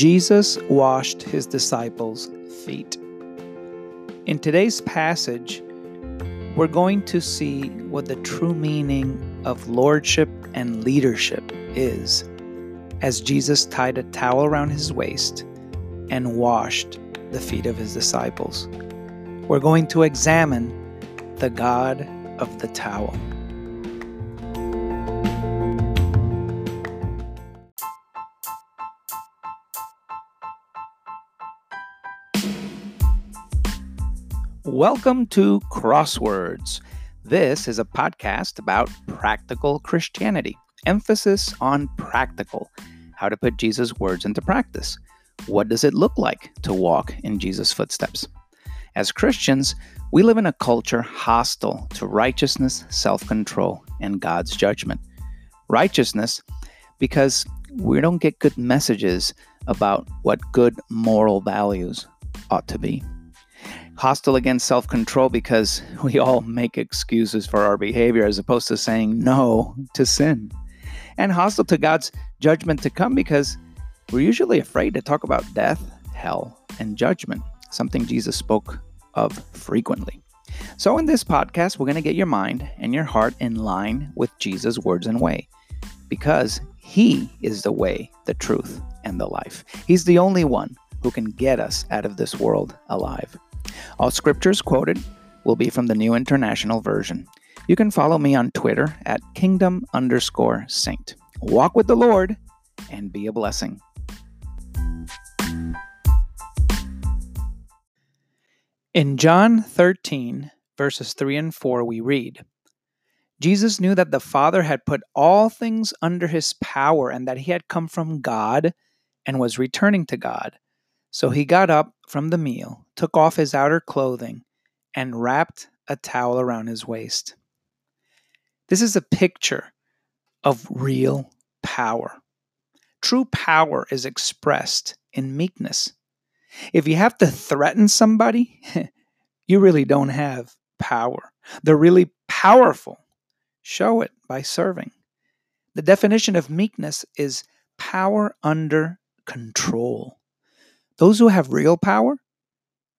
Jesus washed his disciples' feet. In today's passage, we're going to see what the true meaning of lordship and leadership is, as Jesus tied a towel around his waist and washed the feet of his disciples. We're going to examine the God of the towel. Welcome to Crosswords. This is a podcast about practical Christianity, emphasis on practical, how to put Jesus' words into practice. What does it look like to walk in Jesus' footsteps? As Christians, we live in a culture hostile to righteousness, self-control, and God's judgment. Righteousness, because we don't get good messages about what good moral values ought to be. Hostile against self-control because we all make excuses for our behavior as opposed to saying no to sin. And hostile to God's judgment to come because we're usually afraid to talk about death, hell, and judgment, something Jesus spoke of frequently. So in this podcast, we're going to get your mind and your heart in line with Jesus' words and way, because he is the way, the truth, and the life. He's the only one who can get us out of this world alive. All scriptures quoted will be from the New International Version. You can follow me on Twitter at Kingdom_Saint. Walk with the Lord and be a blessing. In John 13, verses 3 and 4, we read, Jesus knew that the Father had put all things under his power and that he had come from God and was returning to God. So he got up from the meal, took off his outer clothing, and wrapped a towel around his waist. This is a picture of real power. True power is expressed in meekness. If you have to threaten somebody, you really don't have power. The really powerful show it by serving. The definition of meekness is power under control. Those who have real power,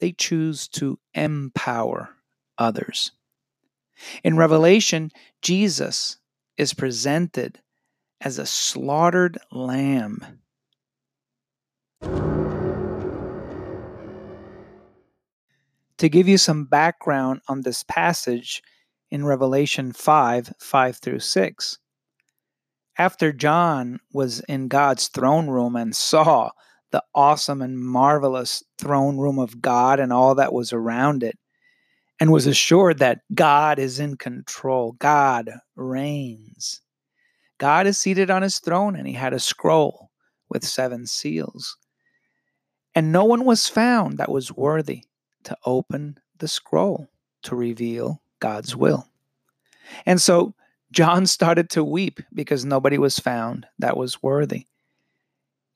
they choose to empower others. In Revelation, Jesus is presented as a slaughtered lamb. To give you some background on this passage in Revelation 5:5 through 6, after John was in God's throne room and saw the awesome and marvelous throne room of God and all that was around it, and was assured that God is in control, God reigns, God is seated on his throne, and he had a scroll with 7 seals. And no one was found that was worthy to open the scroll to reveal God's will. And so John started to weep because nobody was found that was worthy.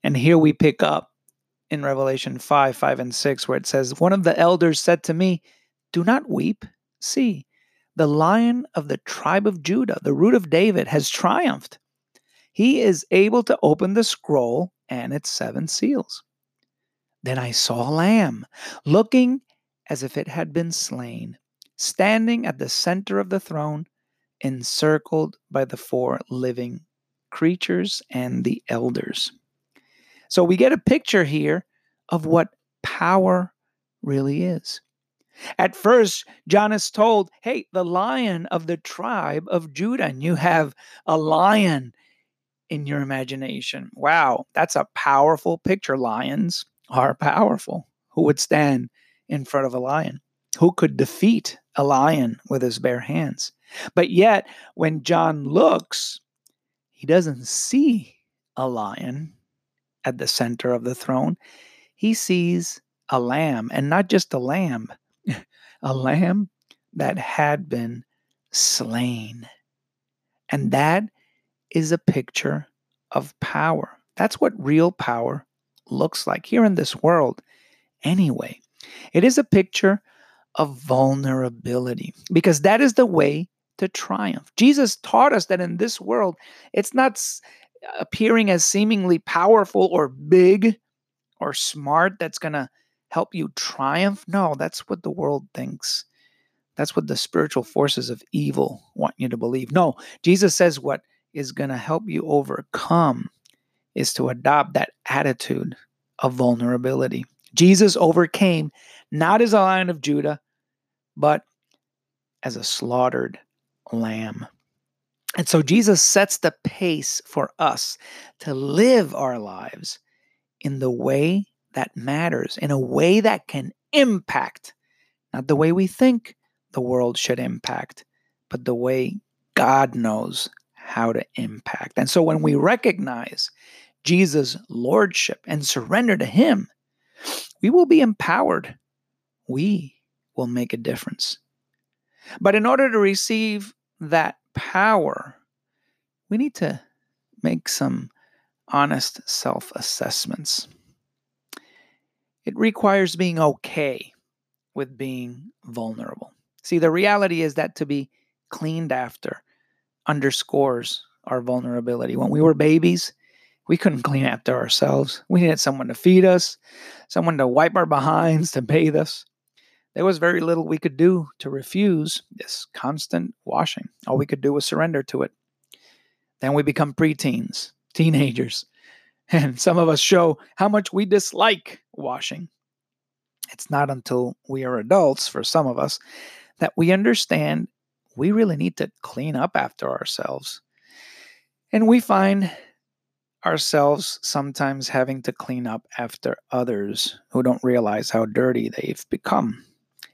And here we pick up in Revelation 5 and 6, where it says, one of the elders said to me, do not weep. See, the Lion of the tribe of Judah, the Root of David, has triumphed. He is able to open the scroll and its 7 seals. Then I saw a lamb, looking as if it had been slain, standing at the center of the throne, encircled by the 4 living creatures and the elders. So we get a picture here of what power really is. At first, John is told, hey, the Lion of the tribe of Judah, and you have a lion in your imagination. Wow, that's a powerful picture. Lions are powerful. Who would stand in front of a lion? Who could defeat a lion with his bare hands? But yet, when John looks, he doesn't see a lion at the center of the throne. He sees a lamb, and not just a lamb, a lamb that had been slain. And that is a picture of power. That's what real power looks like here in this world. Anyway, it is a picture of vulnerability, because that is the way to triumph. Jesus taught us that in this world, it's not appearing as seemingly powerful or big or smart that's going to help you triumph? No, that's what the world thinks. That's what the spiritual forces of evil want you to believe. No, Jesus says what is going to help you overcome is to adopt that attitude of vulnerability. Jesus overcame not as a lion of Judah, but as a slaughtered lamb. And so Jesus sets the pace for us to live our lives in the way that matters, in a way that can impact, not the way we think the world should impact, but the way God knows how to impact. And so when we recognize Jesus' lordship and surrender to him, we will be empowered. We will make a difference. But in order to receive that power, we need to make some honest self-assessments. It requires being okay with being vulnerable. See, the reality is that to be cleaned after underscores our vulnerability. When we were babies, we couldn't clean after ourselves. We needed someone to feed us, someone to wipe our behinds, to bathe us. There was very little we could do to refuse this constant washing. All we could do was surrender to it. Then we become preteens, teenagers, and some of us show how much we dislike washing. It's not until we are adults, for some of us, that we understand we really need to clean up after ourselves. And we find ourselves sometimes having to clean up after others who don't realize how dirty they've become.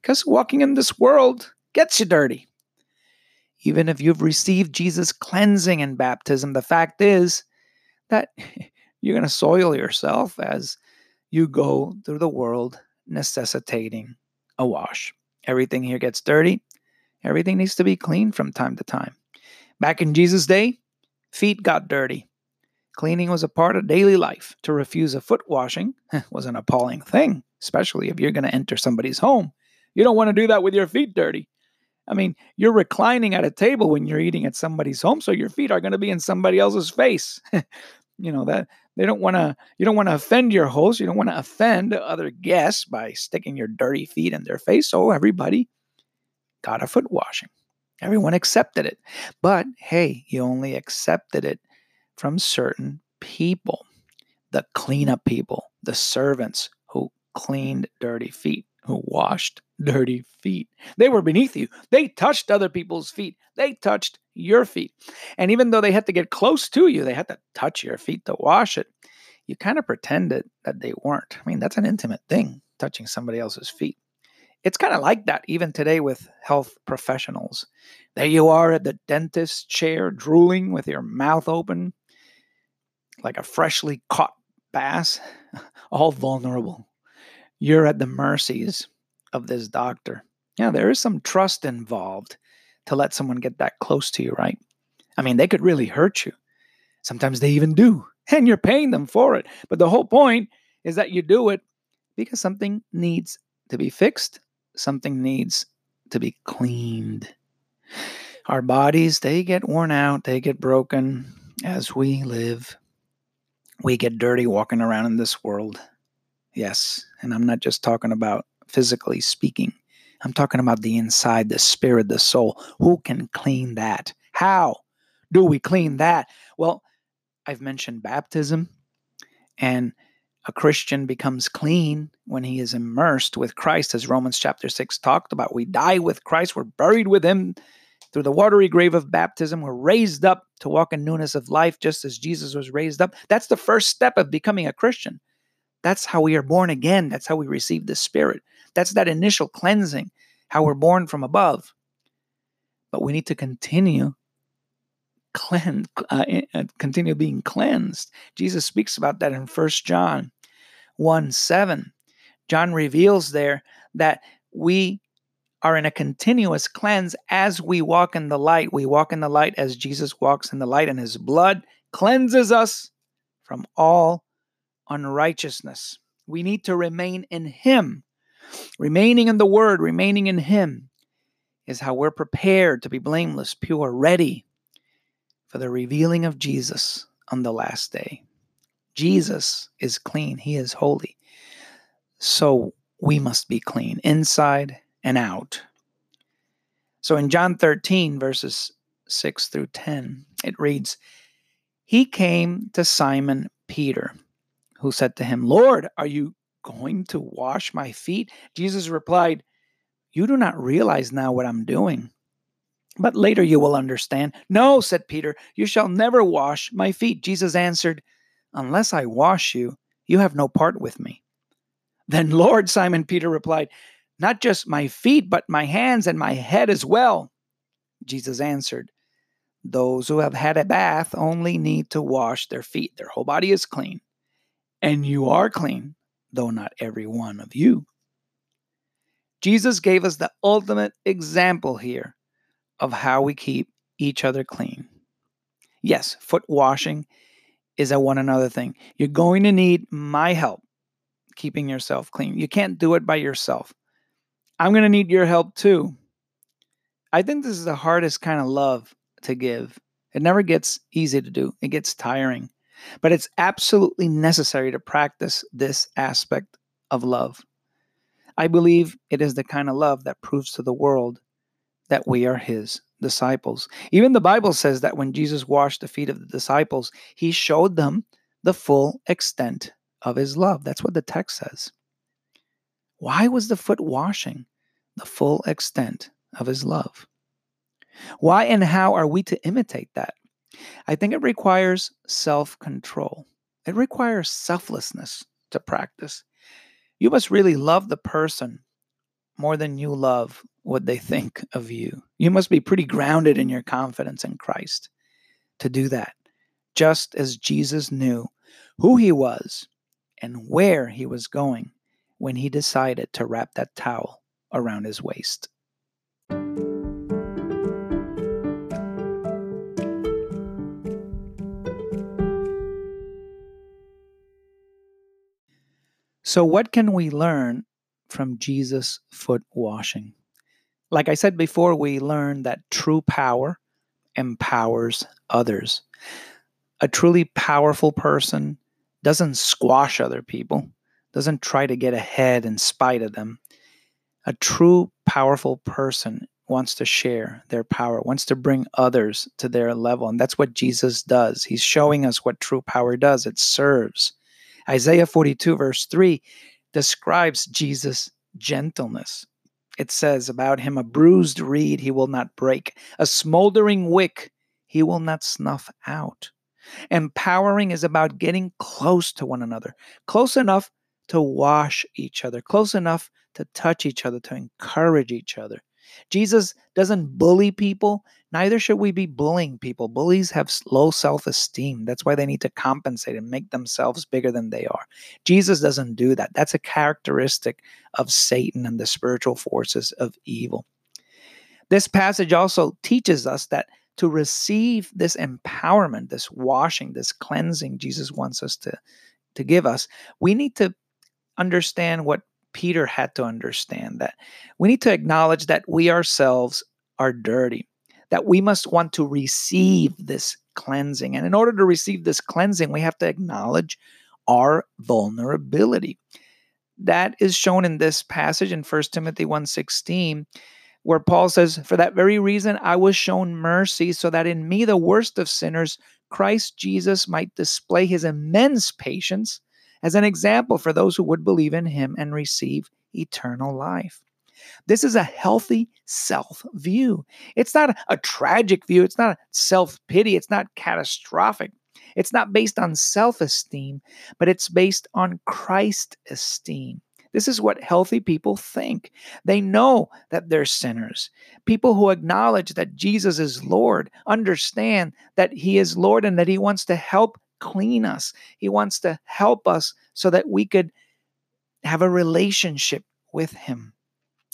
Because walking in this world gets you dirty. Even if you've received Jesus' cleansing in baptism, the fact is that you're going to soil yourself as you go through the world necessitating a wash. Everything here gets dirty. Everything needs to be cleaned from time to time. Back in Jesus' day, feet got dirty. Cleaning was a part of daily life. To refuse a foot washing was an appalling thing, especially if you're going to enter somebody's home. You don't want to do that with your feet dirty. I mean, you're reclining at a table when you're eating at somebody's home, so your feet are going to be in somebody else's face. That they don't want to. You don't want to offend your host. You don't want to offend other guests by sticking your dirty feet in their face. So everybody got a foot washing. Everyone accepted it. But hey, you only accepted it from certain people, the cleanup people, the servants who cleaned dirty feet, who washed dirty feet. They were beneath you. They touched other people's feet. They touched your feet. And even though they had to get close to you, they had to touch your feet to wash it, you kind of pretended that they weren't. I mean, that's an intimate thing, touching somebody else's feet. It's kind of like that even today with health professionals. There you are at the dentist's chair, drooling with your mouth open, like a freshly caught bass, all vulnerable. You're at the mercies of this doctor. Yeah, there is some trust involved to let someone get that close to you, right? I mean, they could really hurt you. Sometimes they even do, and you're paying them for it. But the whole point is that you do it because something needs to be fixed. Something needs to be cleaned. Our bodies, they get worn out. They get broken as we live. We get dirty walking around in this world. Yes, and I'm not just talking about physically speaking. I'm talking about the inside, the spirit, the soul. Who can clean that? How do we clean that? Well, I've mentioned baptism, and a Christian becomes clean when he is immersed with Christ, as Romans chapter 6 talked about. We die with Christ. We're buried with him through the watery grave of baptism. We're raised up to walk in newness of life, just as Jesus was raised up. That's the first step of becoming a Christian. That's how we are born again. That's how we receive the Spirit. That's that initial cleansing, how we're born from above. But we need to continue being cleansed. Jesus speaks about that in 1 John 1:7. John reveals there that we are in a continuous cleanse as we walk in the light. We walk in the light as Jesus walks in the light, and his blood cleanses us from all unrighteousness. We need to remain in him. Remaining in the word, remaining in him is how we're prepared to be blameless, pure, ready for the revealing of Jesus on the last day. Jesus is clean. He is holy. So we must be clean inside and out. So in John 13, verses 6 through 10, it reads, He came to Simon Peter, who said to him, Lord, are you going to wash my feet? Jesus replied, You do not realize now what I'm doing, but later you will understand. No, said Peter, you shall never wash my feet. Jesus answered, Unless I wash you, you have no part with me. Then Lord, Simon Peter replied, Not just my feet, but my hands and my head as well. Jesus answered, Those who have had a bath only need to wash their feet. Their whole body is clean, and you are clean, though not every one of you. Jesus gave us the ultimate example here of how we keep each other clean. Yes, foot washing is a one another thing. You're going to need my help keeping yourself clean. You can't do it by yourself. I'm going to need your help too. I think this is the hardest kind of love to give. It never gets easy to do. It gets tiring. But it's absolutely necessary to practice this aspect of love. I believe it is the kind of love that proves to the world that we are his disciples. Even the Bible says that when Jesus washed the feet of the disciples, he showed them the full extent of his love. That's what the text says. Why was the foot washing the full extent of his love? Why and how are we to imitate that? I think it requires self-control. It requires selflessness to practice. You must really love the person more than you love what they think of you. You must be pretty grounded in your confidence in Christ to do that, just as Jesus knew who he was and where he was going when he decided to wrap that towel around his waist. So what can we learn from Jesus' foot washing? Like I said before, we learn that true power empowers others. A truly powerful person doesn't squash other people, doesn't try to get ahead in spite of them. A true powerful person wants to share their power, wants to bring others to their level. And that's what Jesus does. He's showing us what true power does. It serves. Isaiah 42 verse 3 describes Jesus' gentleness. It says about him, a bruised reed he will not break, a smoldering wick he will not snuff out. Empowering is about getting close to one another, close enough to wash each other, close enough to touch each other, to encourage each other. Jesus doesn't bully people. Neither should we be bullying people. Bullies have low self-esteem. That's why they need to compensate and make themselves bigger than they are. Jesus doesn't do that. That's a characteristic of Satan and the spiritual forces of evil. This passage also teaches us that to receive this empowerment, this washing, this cleansing Jesus wants us to give us, we need to understand what Peter had to understand, that we need to acknowledge that we ourselves are dirty, that we must want to receive this cleansing. And in order to receive this cleansing, we have to acknowledge our vulnerability. That is shown in this passage in 1 Timothy 1:16, where Paul says, For that very reason I was shown mercy, so that in me, the worst of sinners, Christ Jesus might display his immense patience as an example for those who would believe in him and receive eternal life. This is a healthy self-view. It's not a tragic view. It's not self-pity. It's not catastrophic. It's not based on self-esteem, but it's based on Christ esteem. This is what healthy people think. They know that they're sinners. People who acknowledge that Jesus is Lord understand that he is Lord and that he wants to help clean us. He wants to help us so that we could have a relationship with him.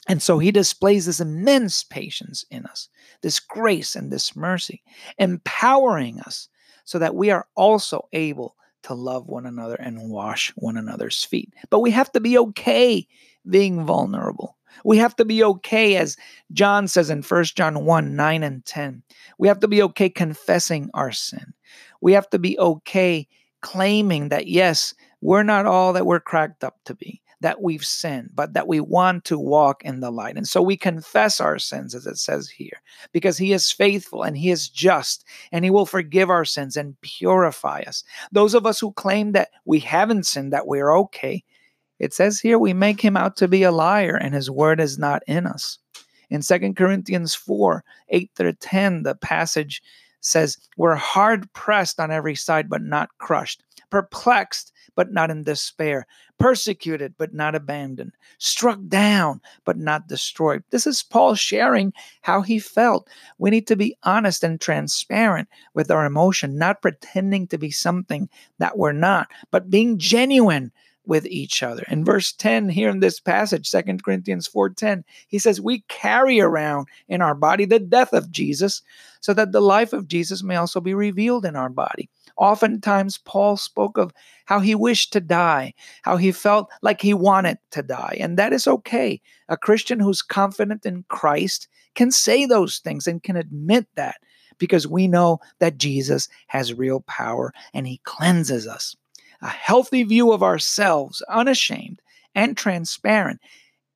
And so he displays this immense patience in us, this grace and this mercy, empowering us so that we are also able to love one another and wash one another's feet. But we have to be okay being vulnerable. We have to be okay, as John says in 1 John 1, 9 and 10. We have to be okay confessing our sin. We have to be okay claiming that, yes, we're not all that we're cracked up to be, that we've sinned, but that we want to walk in the light. And so we confess our sins, as it says here, because he is faithful and he is just, and he will forgive our sins and purify us. Those of us who claim that we haven't sinned, that we're okay, it says here we make him out to be a liar and his word is not in us. In 2 Corinthians 4, 8 through 10, the passage says, we're hard pressed on every side, but not crushed, perplexed, but not in despair, persecuted, but not abandoned, struck down, but not destroyed. This is Paul sharing how he felt. We need to be honest and transparent with our emotion, not pretending to be something that we're not, but being genuine with each other. In verse 10 here in this passage, 2 Corinthians 4:10, he says, we carry around in our body the death of Jesus so that the life of Jesus may also be revealed in our body. Oftentimes, Paul spoke of how he wished to die, how he felt like he wanted to die. And that is okay. A Christian who's confident in Christ can say those things and can admit that because we know that Jesus has real power and he cleanses us. A healthy view of ourselves, unashamed and transparent,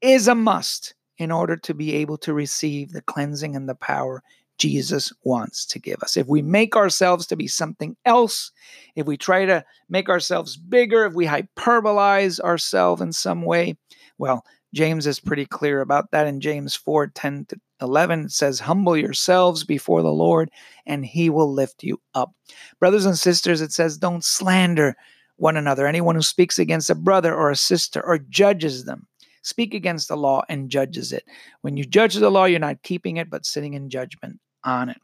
is a must in order to be able to receive the cleansing and the power Jesus wants to give us. If we make ourselves to be something else, if we try to make ourselves bigger, if we hyperbolize ourselves in some way, well, James is pretty clear about that in James 4:10 to 11. It says, humble yourselves before the Lord, and he will lift you up. Brothers and sisters, it says, don't slander one another. Anyone who speaks against a brother or a sister or judges them, speak against the law and judges it. When you judge the law, you're not keeping it, but sitting in judgment on it.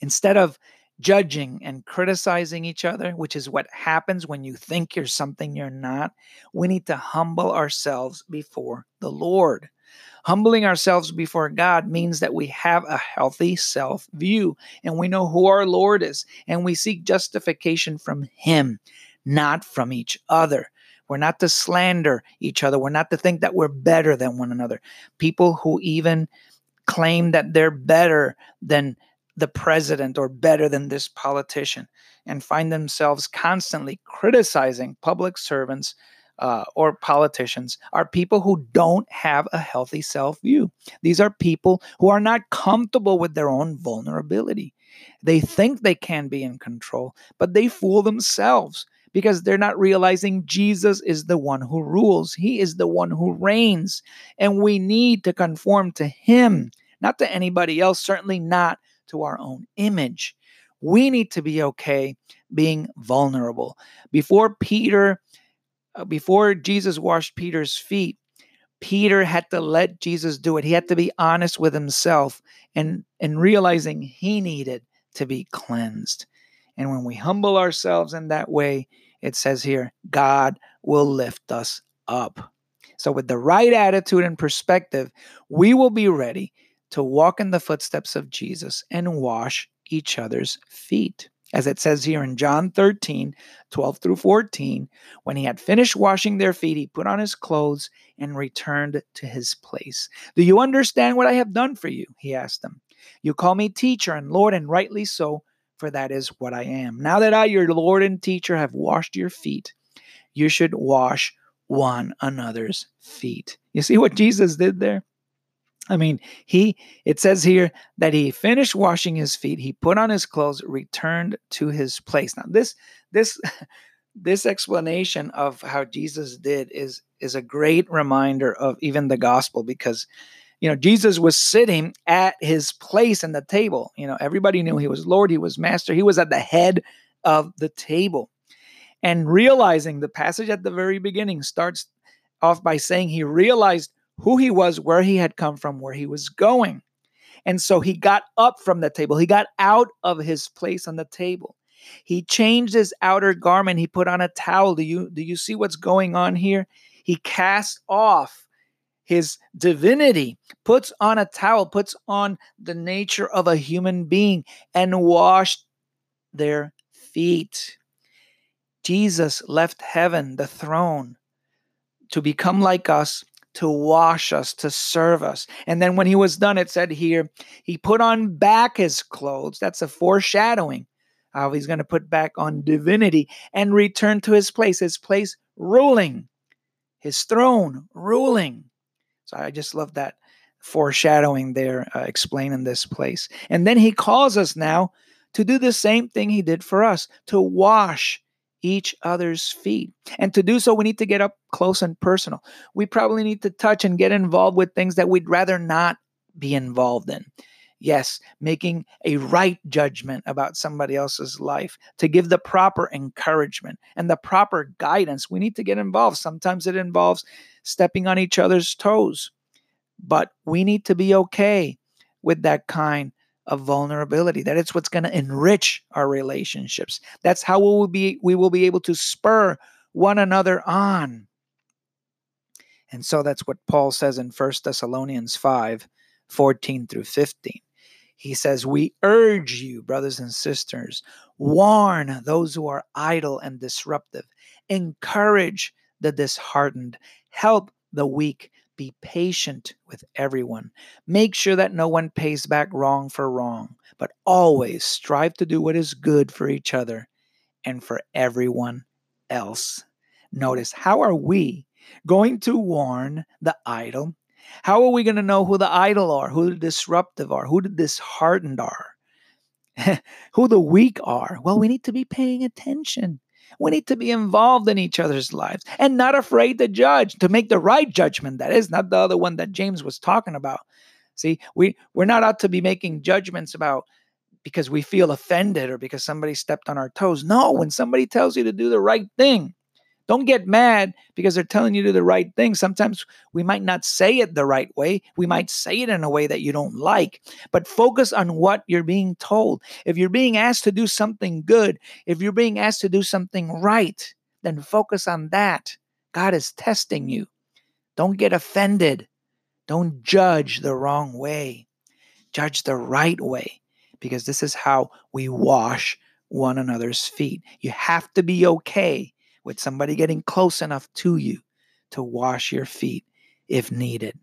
Instead of judging and criticizing each other, which is what happens when you think you're something you're not, we need to humble ourselves before the Lord. Humbling ourselves before God means that we have a healthy self-view, and we know who our Lord is, and we seek justification from him, not from each other. We're not to slander each other. We're not to think that we're better than one another. People who even claim that they're better than the president or better than this politician and find themselves constantly criticizing public servants or politicians are people who don't have a healthy self-view. These are people who are not comfortable with their own vulnerability. They think they can be in control, but they fool themselves because they're not realizing Jesus is the one who rules. He is the one who reigns, and we need to conform to him, not to anybody else, certainly not to our own image. We need to be okay being vulnerable. Before Jesus washed Peter's feet, Peter had to let Jesus do it. He had to be honest with himself and realizing he needed to be cleansed. And when we humble ourselves in that way, it says here, God will lift us up. So with the right attitude and perspective, we will be ready to walk in the footsteps of Jesus and wash each other's feet. As it says here in John 13, 12 through 14, when he had finished washing their feet, he put on his clothes and returned to his place. Do you understand what I have done for you? He asked them. You call me teacher and Lord, and rightly so, for that is what I am. Now that I, your Lord and teacher, have washed your feet, you should wash one another's feet. You see what Jesus did there? I mean, it says here that he finished washing his feet, he put on his clothes, returned to his place. Now, this explanation of how Jesus did is a great reminder of even the gospel, because, you know, Jesus was sitting at his place in the table. You know, everybody knew he was Lord, he was master, he was at the head of the table. And realizing, the passage at the very beginning starts off by saying he realized who he was, where he had come from, where he was going. And so he got up from the table. He got out of his place on the table. He changed his outer garment. He put on a towel. Do you see what's going on here? He cast off his divinity, puts on a towel, puts on the nature of a human being, and washed their feet. Jesus left heaven, the throne, to become like us, to wash us, to serve us. And then when he was done, it said here, he put on back his clothes. That's a foreshadowing of he's going to put back on divinity and return to his place ruling. his throne, ruling. So I just love that foreshadowing there, explaining this place. And then he calls us now to do the same thing he did for us, to wash each other's feet. And to do so, we need to get up close and personal. We probably need to touch and get involved with things that we'd rather not be involved in. Yes, making a right judgment about somebody else's life, to give the proper encouragement and the proper guidance. We need to get involved. Sometimes it involves stepping on each other's toes, but we need to be okay with that kind of vulnerability. That it's what's going to enrich our relationships. That's how we will be able to spur one another on. And so that's what Paul says in 1 Thessalonians 5, 14 through 15. He says, we urge you, brothers and sisters, warn those who are idle and disruptive, encourage the disheartened, help the weak, be patient with everyone. Make sure that no one pays back wrong for wrong, but always strive to do what is good for each other and for everyone else. Notice, how are we going to warn the idle? How are we going to know who the idle are, who the disruptive are, who the disheartened are, who the weak are? Well, we need to be paying attention. We need to be involved in each other's lives and not afraid to judge, to make the right judgment. That is not the other one that James was talking about. See, we're not out to be making judgments about because we feel offended or because somebody stepped on our toes. No, when somebody tells you to do the right thing, don't get mad because they're telling you to do the right thing. Sometimes we might not say it the right way. We might say it in a way that you don't like, but focus on what you're being told. If you're being asked to do something good, if you're being asked to do something right, then focus on that. God is testing you. Don't get offended. Don't judge the wrong way. Judge the right way, because this is how we wash one another's feet. You have to be okay with somebody getting close enough to you to wash your feet if needed.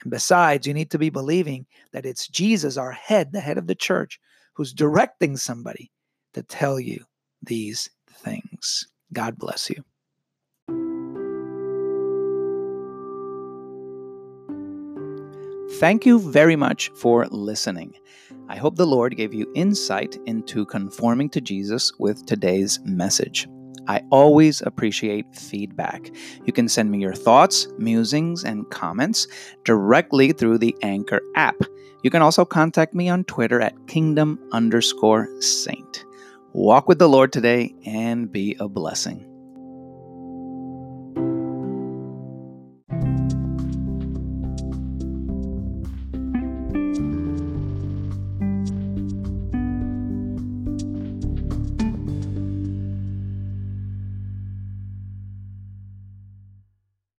And besides, you need to be believing that it's Jesus, our head, the head of the church, who's directing somebody to tell you these things. God bless you. Thank you very much for listening. I hope the Lord gave you insight into conforming to Jesus with today's message. I always appreciate feedback. You can send me your thoughts, musings, and comments directly through the Anchor app. You can also contact me on Twitter at Kingdom_Saint. Walk with the Lord today and be a blessing.